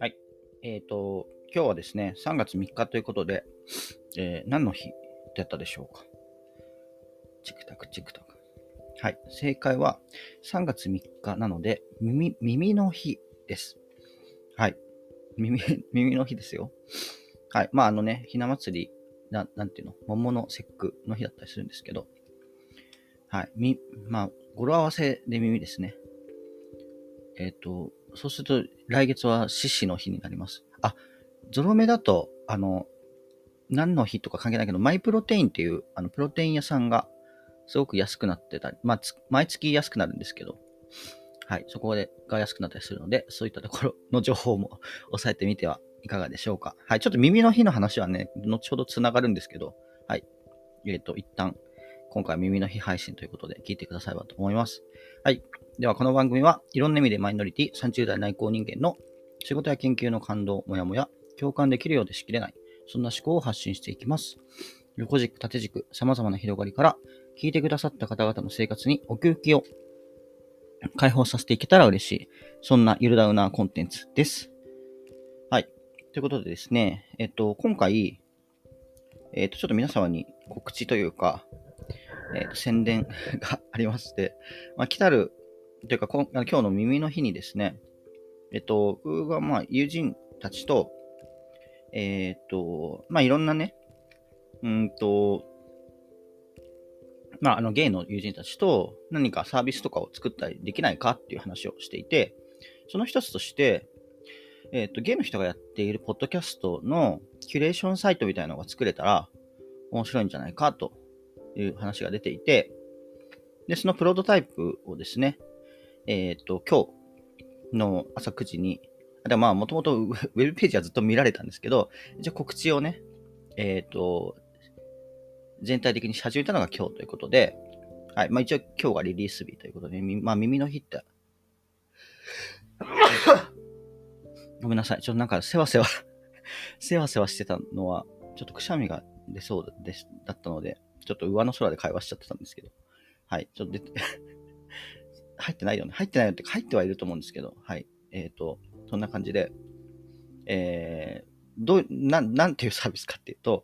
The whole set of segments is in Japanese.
はい、今日はですね、3月3日ということで、何の日だったでしょうか。チクタクチクタク。はい、正解は3月3日なので、耳の日です。はい、耳の日ですよ。はい、まあひな祭りなんていうの、桃の節句の日だったりするんですけど。はい。語呂合わせで耳ですね。そうすると、来月は獅子の日になります。あ、ゾロ目だと、何の日とか関係ないけど、マイプロテインっていう、プロテイン屋さんが、すごく安くなってたり、毎月安くなるんですけど、はい。そこが安くなったりするので、そういったところの情報も押さえてみてはいかがでしょうか。はい。ちょっと耳の日の話はね、後ほどつながるんですけど、はい。一旦、今回は耳の日配信ということで聞いてくださればと思います。はい。ではこの番組はいろんな意味でマイノリティ30代内向人間の仕事や研究の感動、もやもや、共感できるようでしきれない、そんな思考を発信していきます。横軸、縦軸、様々な広がりから聞いてくださった方々の生活に奥行きを解放させていけたら嬉しい。そんなゆるダウナーコンテンツです。はい。ということでですね、今回、ちょっと皆様に告知というか、宣伝がありまして、来たる、というか、今日の耳の日にですね、僕が友人たちと、いろんなね、ゲイの友人たちと何かサービスとかを作ったりできないかっていう話をしていて、その一つとして、ゲイの人がやっているポッドキャストのキュレーションサイトみたいなのが作れたら面白いんじゃないかと、いう話が出ていて、で、そのプロトタイプをですね、今日の朝9時に、もともとウェブページはずっと見られたんですけど、じゃあ告知をね、全体的にし始めたのが今日ということで、はい、一応今日がリリース日ということで、耳の日って、ごめんなさい、ちょっとせわせわしてたのは、ちょっとくしゃみが出そうだったので、ちょっと上の空で会話しちゃってたんですけど。はい。ちょっと出て、入ってないよって、入ってはいると思うんですけど。はい。そんな感じで、なんていうサービスかっていうと、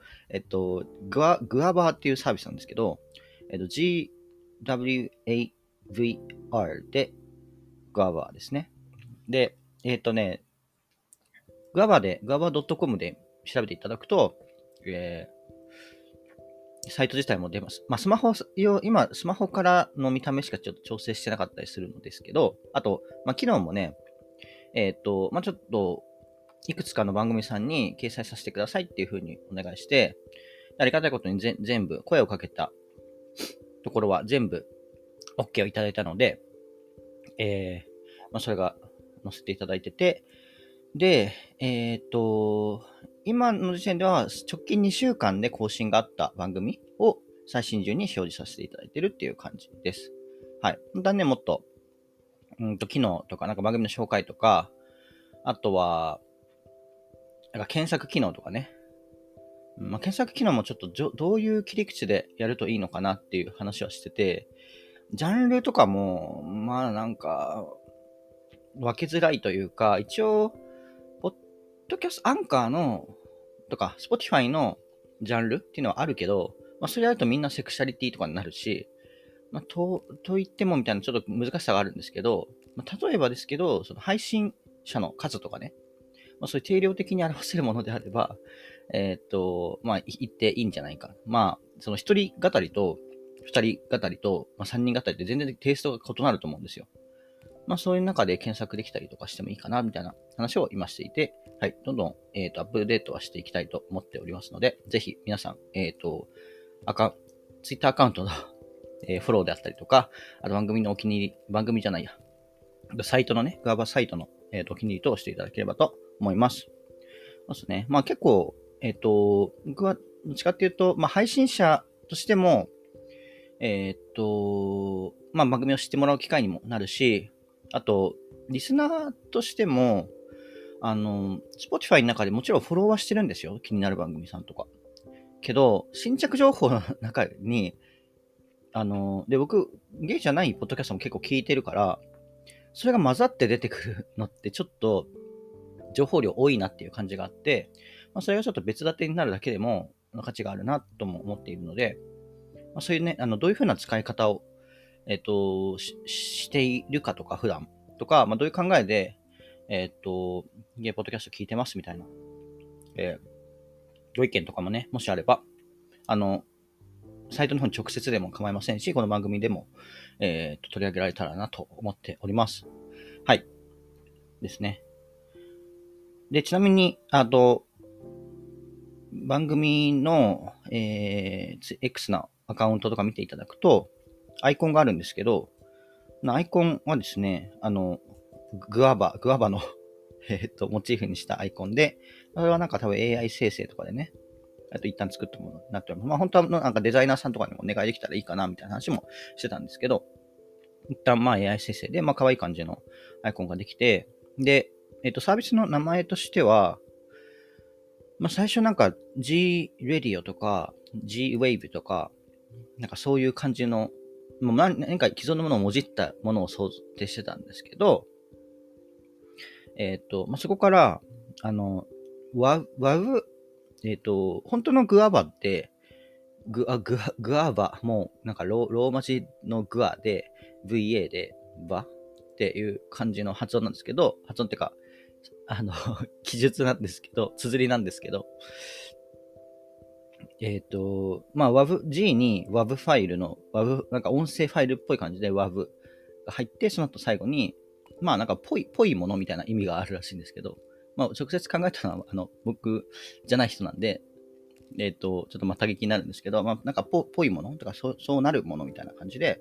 グアバーっていうサービスなんですけど、GWAVR で、グアバーですね。で、グアバーで、guava.com で調べていただくと、サイト自体も出ます。今、スマホからの見た目しかちょっと調整してなかったりするのですけど、あと、機能もね、ちょっと、いくつかの番組さんに掲載させてくださいっていうふうにお願いして、ありがたいことに全部、声をかけたところは全部、OK をいただいたので、それが載せていただいてて、で、今の時点では直近2週間で更新があった番組を最新順に表示させていただいてるっていう感じです。はい。本当はね、もっと、機能とか、番組の紹介とか、あとは、検索機能とかね。検索機能もちょっとどういう切り口でやるといいのかなっていう話はしてて、ジャンルとかも、分けづらいというか、一応、アンカーのとか、スポティファイのジャンルっていうのはあるけど、それやるとみんなセクシャリティとかになるし、と言ってもみたいなちょっと難しさがあるんですけど、例えばですけど、その配信者の数とかね、そういう定量的に表せるものであれば、言っていいんじゃないか。その一人語りと二人語りと三人語りって全然テイストが異なると思うんですよ。そういう中で検索できたりとかしてもいいかな、みたいな話を今していて、はい、どんどん、アップデートはしていきたいと思っておりますので、ぜひ皆さん、ツイッターアカウントのフォローであったりとか、あと番組のお気に入り、番組じゃないや、サイトのね、グアバサイトの、お気に入りとしていただければと思います。そうですね。結構、僕は、どっちかっていうと、配信者としても、番組を知ってもらう機会にもなるし、あと、リスナーとしても、Spotify の中でもちろんフォローはしてるんですよ。気になる番組さんとか。けど、新着情報の中に、で、僕、ゲイじゃないポッドキャストも結構聞いてるから、それが混ざって出てくるのってちょっと情報量多いなっていう感じがあって、まあ、それがちょっと別立てになるだけでも価値があるなとも思っているので、まあ、そういうね、どういうふうな使い方を、しているかとか、普段とか、まあ、どういう考えで、ゲイポッドキャスト聞いてますみたいな、ご意見とかもね、もしあれば、サイトの方に直接でも構いませんし、この番組でも、取り上げられたらなと思っております。はい。ですね。で、ちなみに、番組の、X のアカウントとか見ていただくと、アイコンがあるんですけど、アイコンはですね、グアバの、モチーフにしたアイコンで、それはなんか多分 AI 生成とかでね、一旦作ったものになっております。まあ本当はなんかデザイナーさんとかにもお願いできたらいいかなみたいな話もしてたんですけど、一旦まあ AI 生成で、まあ可愛い感じのアイコンができて、で、サービスの名前としては、まあ最初なんか G Radio とか G Wave とか、なんかそういう感じの、もう何か既存のものをもじったものを想定してたんですけど、まあそこから、ワウ、本当のグアバって、グアバ、もう、なんかローマ字のグアで、VA で、バっていう感じの発音なんですけど、発音ってか、記述なんですけど、綴りなんですけど、まあ、WAV、G に WAV ファイルの、WAV、なんか音声ファイルっぽい感じで WAV が入って、その後最後に、まあ、なんかぽいものみたいな意味があるらしいんですけど、まあ、直接考えたのは、僕じゃない人なんで、ちょっとまた聞きになるんですけど、まあ、なんかぽいものとか、そうなるものみたいな感じで、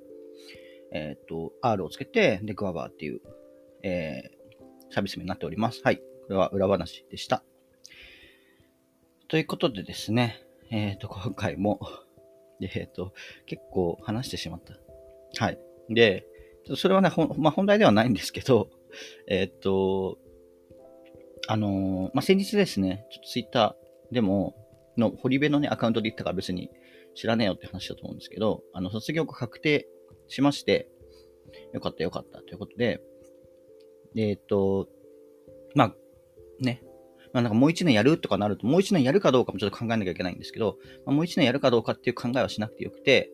R をつけて、で、グアバーっていう、サービス名になっております。はい。これは裏話でした。ということでですね、今回も、結構話してしまった。はい。で、それはね、本題ではないんですけど、まあ、先日ですね、ちょっとツイッターでも、堀部のね、アカウントで言ったから別に知らねえよって話だと思うんですけど、卒業が確定しまして、よかったということで、まあ、ね、まあなんかもう一年やるとかなると、もう一年やるかどうかもちょっと考えなきゃいけないんですけど、まあ、もう一年やるかどうかっていう考えはしなくてよくて、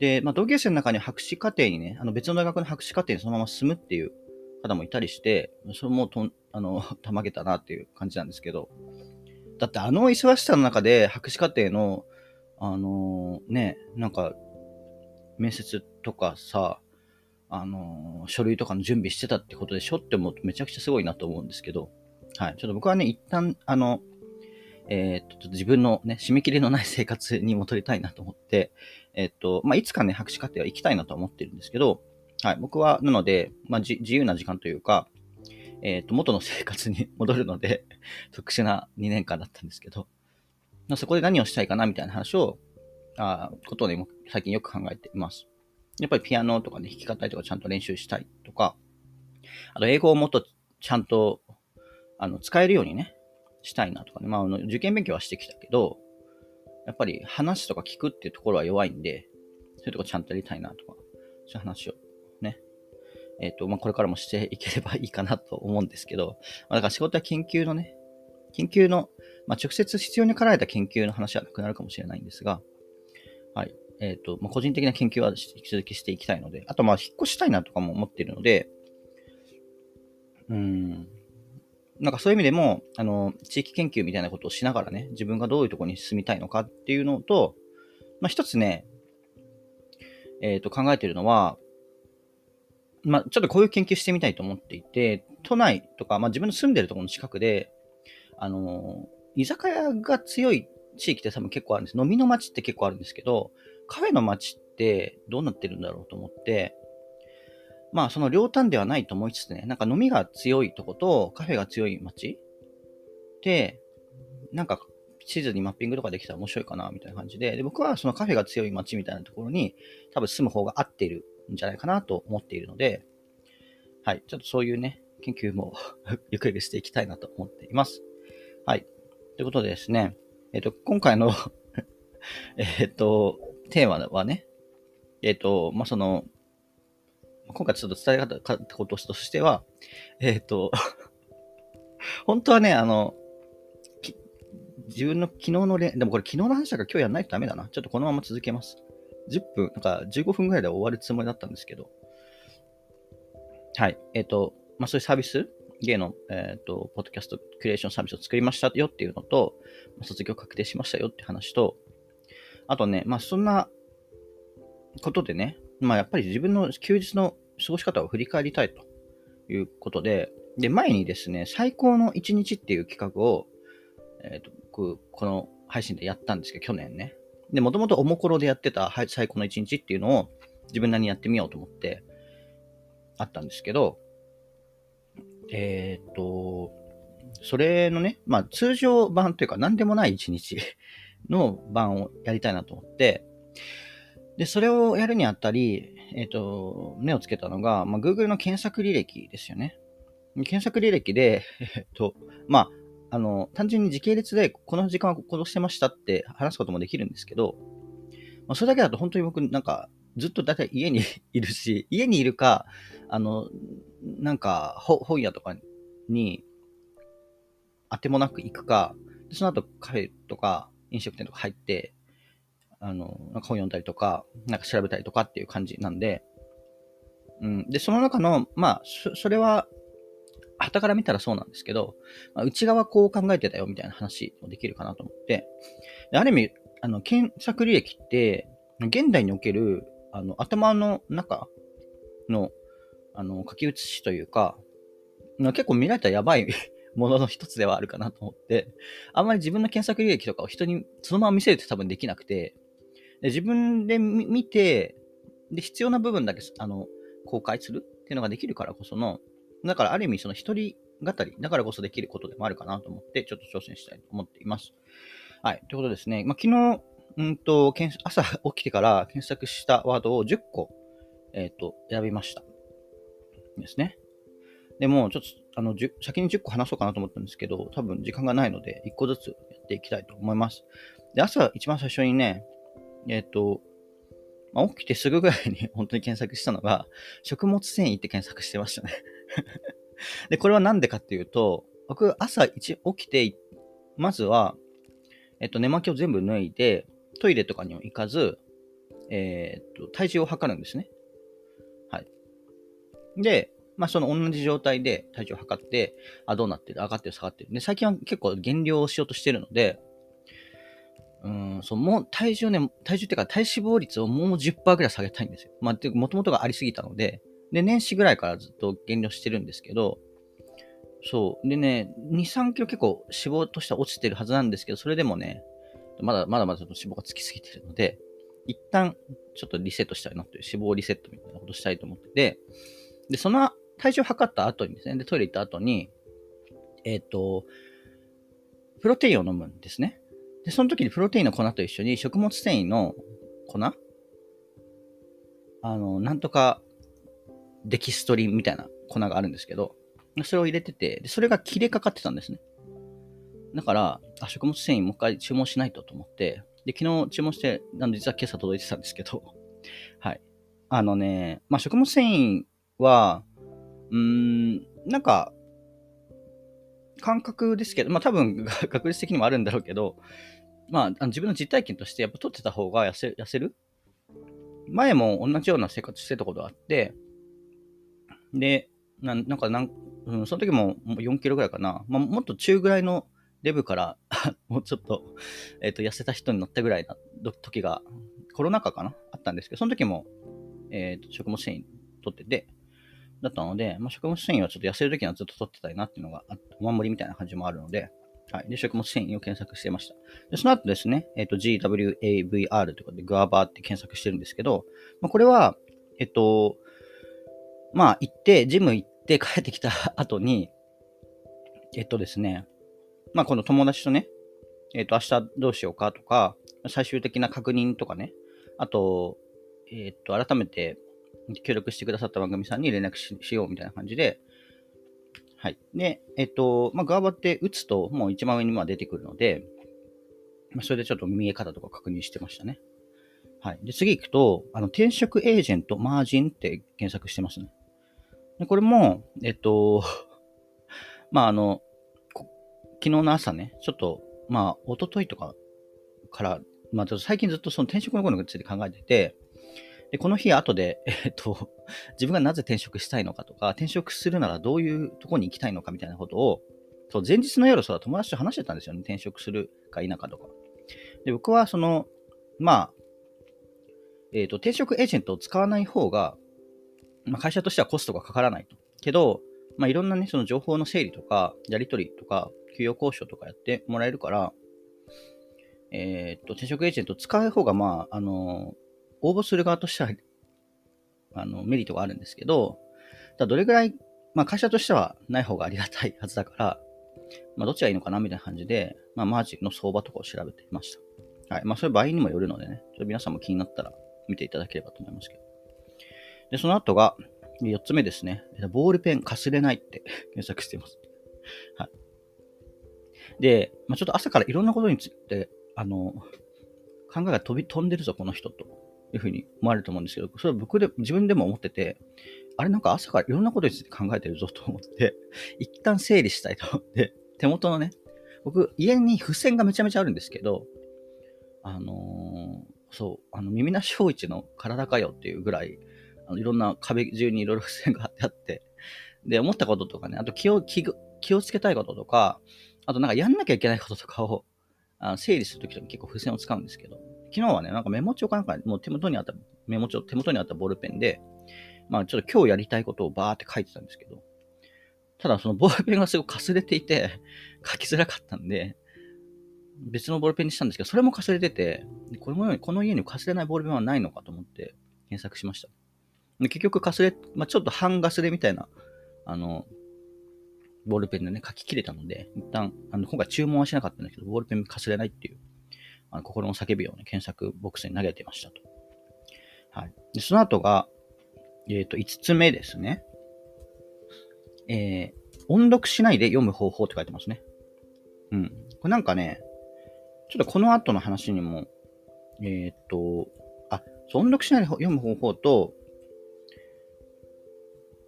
で、まあ、同級生の中に博士課程にね、別の大学の博士課程にそのまま進むっていう方もいたりして、それもたまげたなっていう感じなんですけど。だって忙しさの中で博士課程の、ね、なんか、面接とかさ、書類とかの準備してたってことでしょって思うとめちゃくちゃすごいなと思うんですけど、はい。ちょっと僕はね、一旦、自分のね、締め切りのない生活に戻りたいなと思って、まあ、いつかね、博士課程は行きたいなとは思ってるんですけど、はい。僕は、なので、まあ、自由な時間というか、元の生活に戻るので、特殊な2年間だったんですけど、そこで何をしたいかなみたいなことをね、最近よく考えています。やっぱりピアノとかね、弾き語りとかちゃんと練習したいとか、あと英語をもっとちゃんと、使えるようにね、したいなとかね、まあ、受験勉強はしてきたけど、やっぱり話とか聞くっていうところは弱いんで、そういうとこちゃんとやりたいなとか、そういう話を。まあ、これからもしていければいいかなと思うんですけど、まあ、だから仕事は研究の、まあ、直接必要に駆られた研究の話はなくなるかもしれないんですが、はい。まあ、個人的な研究は引き続きしていきたいので、あと、まあ、引っ越したいなとかも思っているので、なんかそういう意味でも、地域研究みたいなことをしながらね、自分がどういうところに進みたいのかっていうのと、まあ、一つね、考えているのは、まあ、ちょっとこういう研究してみたいと思っていて、都内とか、まあ、自分の住んでるところの近くで、居酒屋が強い地域って多分結構あるんです。飲みの街って結構あるんですけど、カフェの街ってどうなってるんだろうと思って、まあ、その両端ではないと思いつつね、なんか飲みが強いとことカフェが強い街って、なんか地図にマッピングとかできたら面白いかな、みたいな感じで、僕はそのカフェが強い街みたいなところに多分住む方が合っている。じゃないかなと思っているので、はい、ちょっとそういうね、研究もゆっくりしていきたいなと思っています。はい、ということでですね、今回のテーマはね、まあ、その、今回ちょっと伝え方かってこととしては、本当はね、自分の昨日のでもこれ昨日の話だから今日やんないとダメだな。ちょっとこのまま続けます。10分、なんか15分ぐらいで終わるつもりだったんですけど。はい。まあ、そういうサービス、ゲイの、ポッドキャストクリエーションサービスを作りましたよっていうのと、卒業確定しましたよって話と、あとね、まあ、そんなことでね、まあ、やっぱり自分の休日の過ごし方を振り返りたいということで、で、前にですね、最高の一日っていう企画を、この配信でやったんですけど、去年ね。で、もともとおもころでやってた最高の一日っていうのを自分なりにやってみようと思ってあったんですけど、それのね、まあ通常版というか何でもない一日の版をやりたいなと思って、で、それをやるにあたり、目をつけたのが、まあ Google の検索履歴ですよね。検索履歴で、まあ、単純に時系列でこの時間はこうしてましたって話すこともできるんですけど、まあ、それだけだと本当に僕なんかずっとだいたい家にいるし、家にいるか、なんか本屋とかに当てもなく行くか、その後カフェとか飲食店とか入って、なんか本読んだりとか、なんか調べたりとかっていう感じなんで、うん。で、その中の、まあ、それは、傍から見たらそうなんですけど、まあ、内側こう考えてたよみたいな話もできるかなと思って、である意味検索履歴って現代における頭の中の書き写しというか、結構見られたらやばいものの一つではあるかなと思って、あんまり自分の検索履歴とかを人にそのまま見せるって多分できなくて、で自分で見てで必要な部分だけ公開するっていうのができるからこその。だからある意味その一人語りだからこそできることでもあるかなと思ってちょっと挑戦したいと思っています。はい。ということですね。まあ、昨日、朝起きてから検索したワードを10個、選びました。ですね。でも、ちょっと、先に10個話そうかなと思ったんですけど、多分時間がないので、1個ずつやっていきたいと思います。で、朝一番最初にね、まあ、起きてすぐぐらいに本当に検索したのが、食物繊維って検索してましたね。で、これはなんでかっていうと、僕、朝起きて、まずは、寝巻きを全部脱いで、トイレとかにも行かず、体重を測るんですね。はい。で、まあ、その同じ状態で体重を測って、あ、どうなってる？上がってる？下がってる？で、最近は結構減量をしようとしてるので、そう、もう体重ね、体重っていうか体脂肪率をもう 10% ぐらい下げたいんですよ。まあ、ってもともとがありすぎたので、で、年始ぐらいからずっと減量してるんですけど、そう。でね、2、3キロ結構脂肪としては落ちてるはずなんですけど、それでもね、まだちょっと脂肪がつきすぎてるので、一旦ちょっとリセットしたいなという、脂肪リセットみたいなことしたいと思ってて、で、その体重を測った後にですね、で、トイレ行った後に、プロテインを飲むんですね。で、その時にプロテインの粉と一緒に食物繊維の粉なんとかデキストリンみたいな粉があるんですけど、それを入れてて、でそれが切れかかってたんですね。だから、あ、食物繊維もう一回注文しないとと思って、で、昨日注文して、実は今朝届いてたんですけど、はい。まあ、食物繊維は、なんか、感覚ですけど、まあ多分学術的にもあるんだろうけど、まあ自分の実体験としてやっぱ取ってた方が痩せる。前も同じような生活してたことがあって、で、その時も4キロぐらいかな、まあ、もっと中ぐらいのレベルからもうちょっと、痩せた人になったぐらいな時がコロナ禍かなあったんですけど、その時も、食物繊維取ってて。だったので、まあ、食物繊維はちょっと痩せるときにはずっと取ってたいなっていうのが、お守りみたいな感じもあるので、はい。で、食物繊維を検索してました。で、その後ですね、GWAVR とかでグアバーって検索してるんですけど、まあ、これは、まあ、行って、ジム行って帰ってきた後に、ですね、まあ、この友達とね、明日どうしようかとか、最終的な確認とかね、あと、改めて、協力してくださった番組さんに連絡 しようみたいな感じで、はい。で、まあ、グアバって打つと、もう一番上に出てくるので、まあ、それでちょっと見え方とか確認してましたね。はい。で、次行くと、転職エージェントマージンって検索してますね。でこれも、まあ、昨日の朝ね、ちょっと、まあ、一昨日とかから、まあ、ちょっと最近ずっとその転職のことについて考えてて、で、この日後で、自分がなぜ転職したいのかとか、転職するならどういうとこに行きたいのかみたいなことを、そう、前日の夜、そうだ、友達と話してたんですよね。転職するか否かとか。で、僕は、まあ、転職エージェントを使わない方が、まあ、会社としてはコストがかからないと。けど、まあ、いろんなね、その情報の整理とか、やり取りとか、給与交渉とかやってもらえるから、転職エージェントを使う方が、まあ、応募する側としては、メリットがあるんですけど、ただどれぐらい、まあ、会社としてはない方がありがたいはずだから、まあ、どっちがいいのかなみたいな感じで、まあ、マージンの相場とかを調べてました。はい。まあ、そういう場合にもよるのでね、ちょっと皆さんも気になったら見ていただければと思いますけど。で、その後が、4つ目ですね。ボールペンかすれないって検索しています。はい。で、まあ、ちょっと朝からいろんなことについて、考えが飛んでるぞ、この人と。いうふうに思われると思うんですけど、それは僕で、自分でも思ってて、あれなんか朝からいろんなことについて考えてるぞと思って、一旦整理したいと思って、手元のね、僕、家に付箋がめちゃめちゃあるんですけど、そう、耳なし芳一の体かよっていうぐらい、いろんな壁中にいろいろ付箋が貼ってあって、で、思ったこととかね、あと気をつけたいこととか、あとなんかやんなきゃいけないこととかを、整理するときとか結構付箋を使うんですけど、昨日はね、なんかメモ帳かなんか、もう手元にあったボールペンで、まあちょっと今日やりたいことをバーって書いてたんですけど、ただそのボールペンがすごくかすれていて、書きづらかったんで、別のボールペンにしたんですけど、それもかすれてて、この家にかすれないボールペンはないのかと思って検索しました。で結局まあちょっと半ガスレみたいな、ボールペンでね、書き切れたので、一旦、今回注文はしなかったんですけど、ボールペンかすれないっていう。心の叫びをね、検索ボックスに投げてましたと。はい。で、その後が、5つ目ですね。音読しないで読む方法って書いてますね。うん。これなんかね、ちょっとこの後の話にも、音読しないで読む方法と、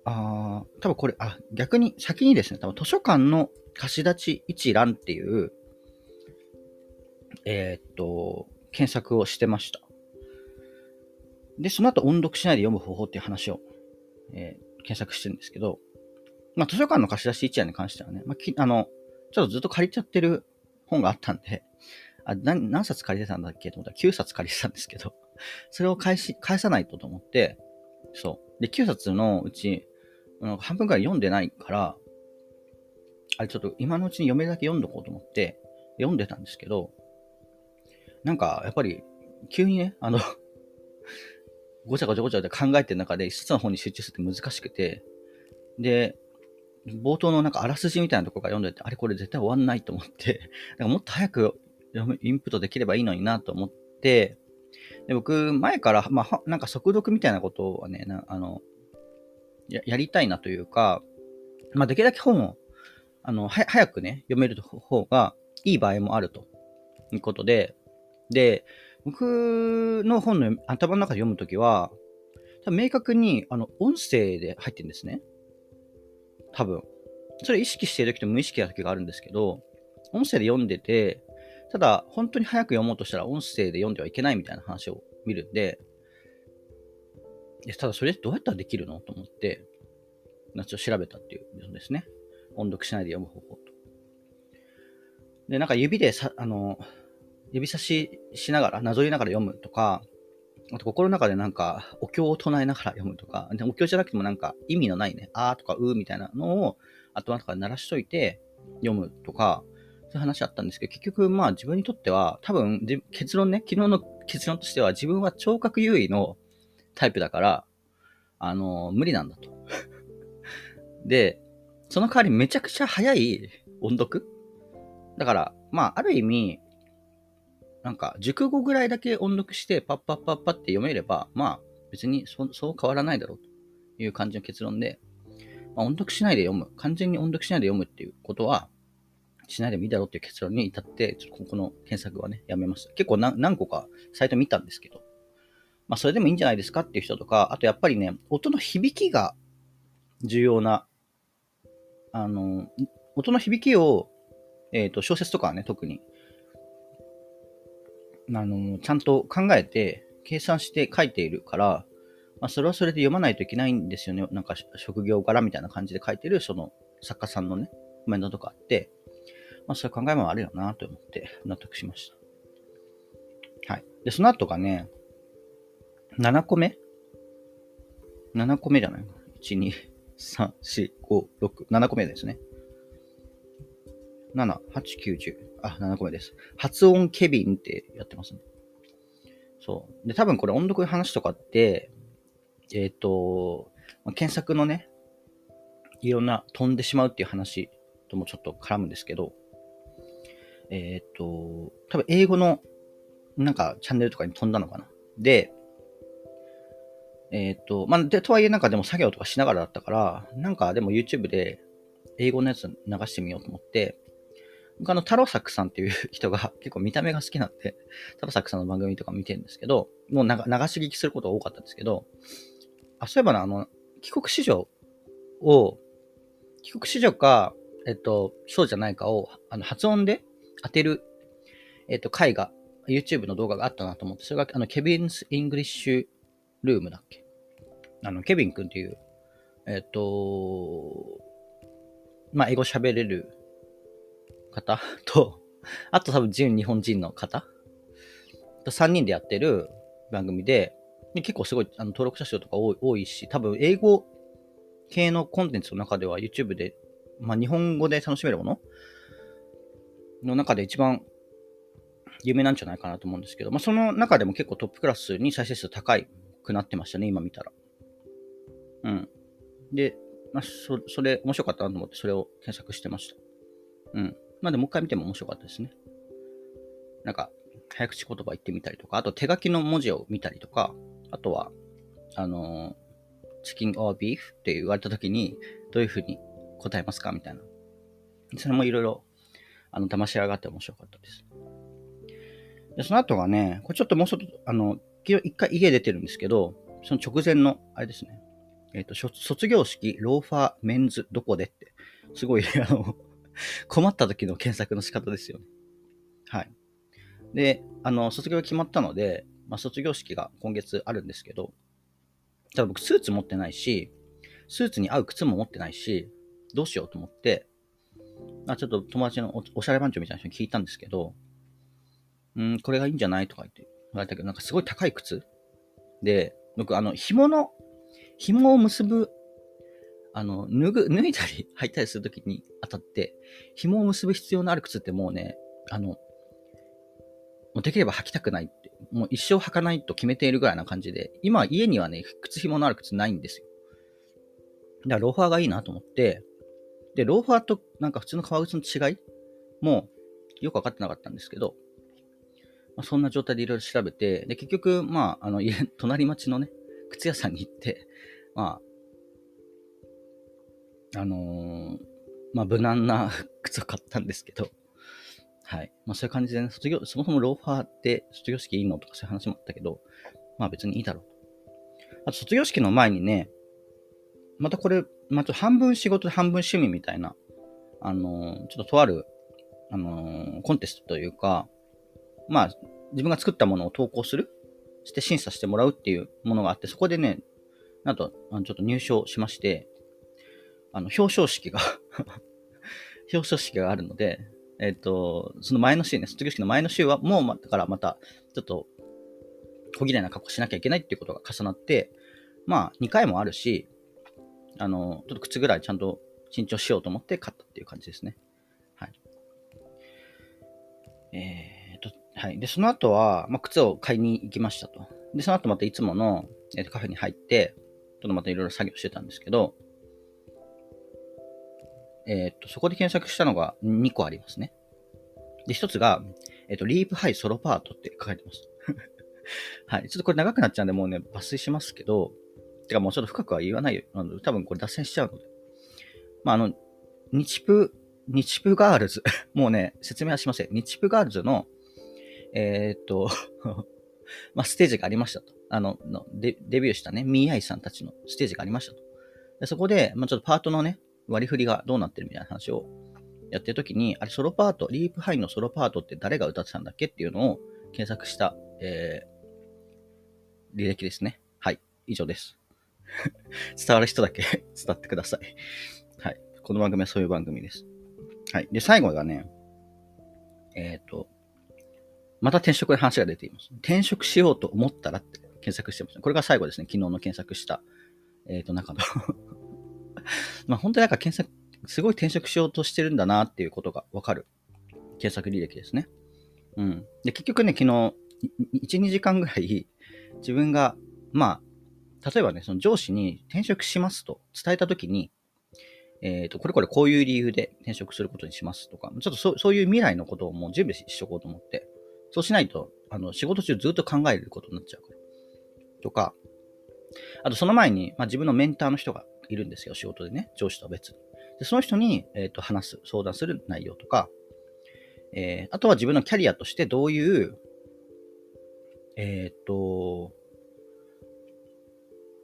多分これ、逆に、先にですね、多分図書館の貸し立ち一覧っていう、検索をしてました。で、その後音読しないで読む方法っていう話を、検索してるんですけど、まあ、図書館の貸し出し一覧に関してはね、まあ、ちょっとずっと借りちゃってる本があったんで、何冊借りてたんだっけと思ったら9冊借りてたんですけど、それを返さないとと思って、そう。で、9冊のうち、半分くらい読んでないから、あれちょっと今のうちに読めるだけ読んどこうと思って、読んでたんですけど、なんか、やっぱり、急にね、ごちゃごちゃ考えてる中で、一冊の本に集中するって難しくて、で、冒頭のなんかあらすじみたいなところから読んでて、あれこれ絶対終わんないと思って、なんかもっと早くインプットできればいいのになと思って、で、僕、前から、まあ、なんか速読みたいなことはね、やりたいなというか、まあ、できるだけ本を、早くね、読める方がいい場合もあるということで、僕の本の頭の中で読むときは、多分明確に音声で入ってるんですね。多分。それ意識しているときと無意識なときがあるんですけど、音声で読んでて、ただ本当に早く読もうとしたら音声で読んではいけないみたいな話を見るんで、ただそれどうやったらできるのと思って、ちょっと調べたっていうのですね。音読しないで読む方法と。で、なんか指で指差ししながら、なぞりながら読むとか、あと心の中でなんか、お経を唱えながら読むとか、お経じゃなくてもなんか意味のないね、あーとかうーみたいなのを頭とか鳴らしといて読むとか、そういう話あったんですけど、結局まあ自分にとっては、多分結論ね、昨日の結論としては自分は聴覚優位のタイプだから、無理なんだと。で、その代わりめちゃくちゃ早い音読だから、まあある意味、なんか、熟語ぐらいだけ音読して、パッパッパッパって読めれば、まあ、別にそう変わらないだろうという感じの結論で、まあ、音読しないで読む、完全に音読しないで読むっていうことは、しないでもいいだろうっていう結論に至って、ちょっとこの検索はね、やめました。結構何個かサイト見たんですけど、まあそれでもいいんじゃないですかっていう人とか、あとやっぱりね、音の響きが重要な、音の響きを、小説とかはね、特に、ちゃんと考えて、計算して書いているから、まあ、それはそれで読まないといけないんですよね。なんか職業柄みたいな感じで書いてる、その作家さんのね、コメントとかあって、まあそういう考えもあるよなと思って納得しました。はい。で、その後がね、7個目じゃないの ?1、2、3、4、5、6、7個目ですね。7、8、9、10。あ、7個目です。発音ケビンってやってますね。そう。で、多分これ音読の話とかって、検索のね、いろんな飛んでしまうっていう話ともちょっと絡むんですけど、多分英語のなんかチャンネルとかに飛んだのかな。で、まあ、で、とはいえなんかでも作業とかしながらだったから、なんかでも YouTube で英語のやつ流してみようと思って、僕太郎作さんっていう人が結構見た目が好きなんで、太郎作さんの番組とか見てるんですけど、もう流し聞きすることが多かったんですけど、あ、そういえばな、帰国子女か、そうじゃないかを、発音で当てる、回が、YouTube の動画があったなと思って、それが、ケビンス・イングリッシュルームだっけ？ケビン君っていう、まあ、英語喋れる方と、あと多分純日本人の方と3人でやってる番組で、結構すごい登録者数とか多いし、多分英語系のコンテンツの中では YouTube で、まあ日本語で楽しめるものの中で一番有名なんじゃないかなと思うんですけど、まあその中でも結構トップクラスに再生数高くなってましたね、今見たら。うん。で、まあそれ面白かったなと思ってそれを検索してました。うん。まあでもう一回見ても面白かったですね。なんか早口言葉言ってみたりとか、あと手書きの文字を見たりとか、あとは、チキンオアビーフって言われたときに、どういうふうに答えますかみたいな。それもいろいろ、騙し上がって面白かったです。で、その後がね、これちょっともうちょっと、一回家出てるんですけど、その直前の、あれですね、卒業式、ローファー、メンズ、どこでって、すごい、困った時の検索の仕方ですよね。はい。で、卒業が決まったので、まあ、卒業式が今月あるんですけど、ただ僕スーツ持ってないし、スーツに合う靴も持ってないし、どうしようと思って、まあ、ちょっと友達の おしゃれ番長みたいな人に聞いたんですけど、これがいいんじゃないとか言って言われたけど、なんかすごい高い靴で、僕紐を結ぶ、脱いだり履いたりするときに当たって、紐を結ぶ必要のある靴ってもうね、もうできれば履きたくないって、もう一生履かないと決めているぐらいな感じで、今家にはね、靴紐のある靴ないんですよ。だからローファーがいいなと思って、で、ローファーとなんか普通の革靴の違いもよくわかってなかったんですけど、まあ、そんな状態でいろいろ調べて、で、結局、まあ、隣町のね、靴屋さんに行って、まあ、まあ、無難な靴を買ったんですけど、はい。まあそういう感じでね、そもそもローファーって卒業式いいのとかそういう話もあったけど、まあ別にいいだろう。あと卒業式の前にね、またこれ、まあ、ちょっと半分仕事で半分趣味みたいな、ちょっととある、コンテストというか、まあ自分が作ったものを投稿して審査してもらうっていうものがあって、そこでね、なんと、ちょっと入賞しまして、表彰式があるので、その前の週ね、卒業式の前の週は、もう、だからまた、ちょっと、小綺麗な格好しなきゃいけないっていうことが重なって、まあ、2回もあるし、ちょっと靴ぐらいちゃんと新調しようと思って買ったっていう感じですね。はい。はい。で、その後は、まあ、靴を買いに行きましたと。で、その後またいつもの、カフェに入って、ちょっとまたいろいろ作業してたんですけど、そこで検索したのが2個ありますね。で、1つが、リープハイソロパートって書いてます。はい。ちょっとこれ長くなっちゃうんで、もうね、抜粋しますけど、てかもうちょっと深くは言わないよ。多分これ脱線しちゃうので。まあ、日プガールズ。もうね、説明はしません。日プガールズの、まあ、ステージがありましたと。デビューしたね、ミーアイさんたちのステージがありましたと。でそこで、ちょっとパートのね、割り振りがどうなってるみたいな話をやってるときに、あれ、ソロパート、リープハイのソロパートって誰が歌ってたんだっけっていうのを検索した、履歴ですね。はい、以上です。伝わる人だけ伝ってください。はい、この番組はそういう番組です。はい、で、最後がね、また転職の話が出ています。転職しようと思ったらって検索してます。これが最後ですね。昨日の検索した、中の。本当になんか検索、すごい転職しようとしてるんだなっていうことがわかる検索履歴ですね。うん。で、結局ね、昨日、1、2時間ぐらい自分が、例えばね、その上司に転職しますと伝えたときに、こういう理由で転職することにしますとか、ちょっとそういう未来のことをもう準備しとこうと思って、そうしないと、仕事中ずっと考えることになっちゃうから。とか、あとその前に、自分のメンターの人がいるんですよ、仕事でね、上司とは別に。で、その人に、話す、相談する内容とか、あとは自分のキャリアとしてどういう、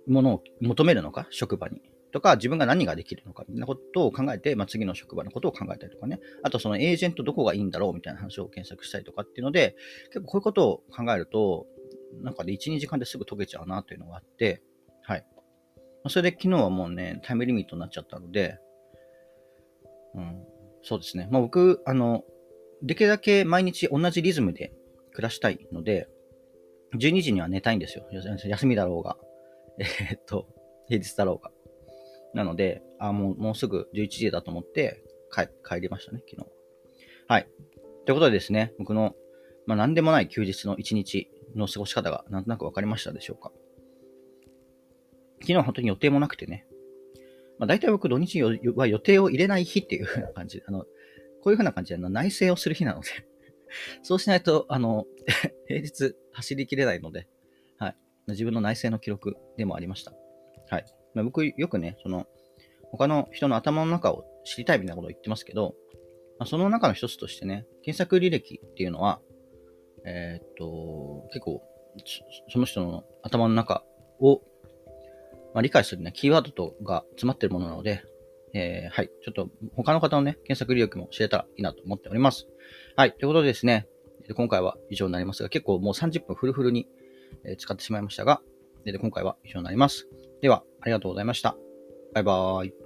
ものを求めるのか、職場に。とか、自分が何ができるのか、みたいなことを考えて、次の職場のことを考えたりとかね。あと、そのエージェントどこがいいんだろうみたいな話を検索したりとかっていうので、結構こういうことを考えると、なんかね、1、2時間ですぐ解けちゃうなというのがあって、はい。それで昨日はもうね、タイムリミットになっちゃったので、うん、そうですね。僕、できるだけ毎日同じリズムで暮らしたいので、12時には寝たいんですよ。休みだろうが、平日だろうが。なので、もうすぐ11時だと思って帰りましたね、昨日。はい。ということでですね、僕の、何でもない休日の一日の過ごし方がなんとなくわかりましたでしょうか。昨日は本当に予定もなくてね。大体僕土日は予定を入れない日っていう風な感じで、こういう風な感じで内省をする日なので、そうしないと、平日走りきれないので、はい。自分の内省の記録でもありました。はい。僕よくね、他の人の頭の中を知りたいみたいなことを言ってますけど、その中の一つとしてね、検索履歴っていうのは、結構、その人の頭の中を、理解するね、キーワードとが詰まってるものなので、はい、ちょっと他の方のね、検索履歴も知れたらいいなと思っております。はい、ということでですね、今回は以上になりますが、結構もう30分フルフルに使ってしまいましたが、今回は以上になります。では、ありがとうございました。バイバーイ。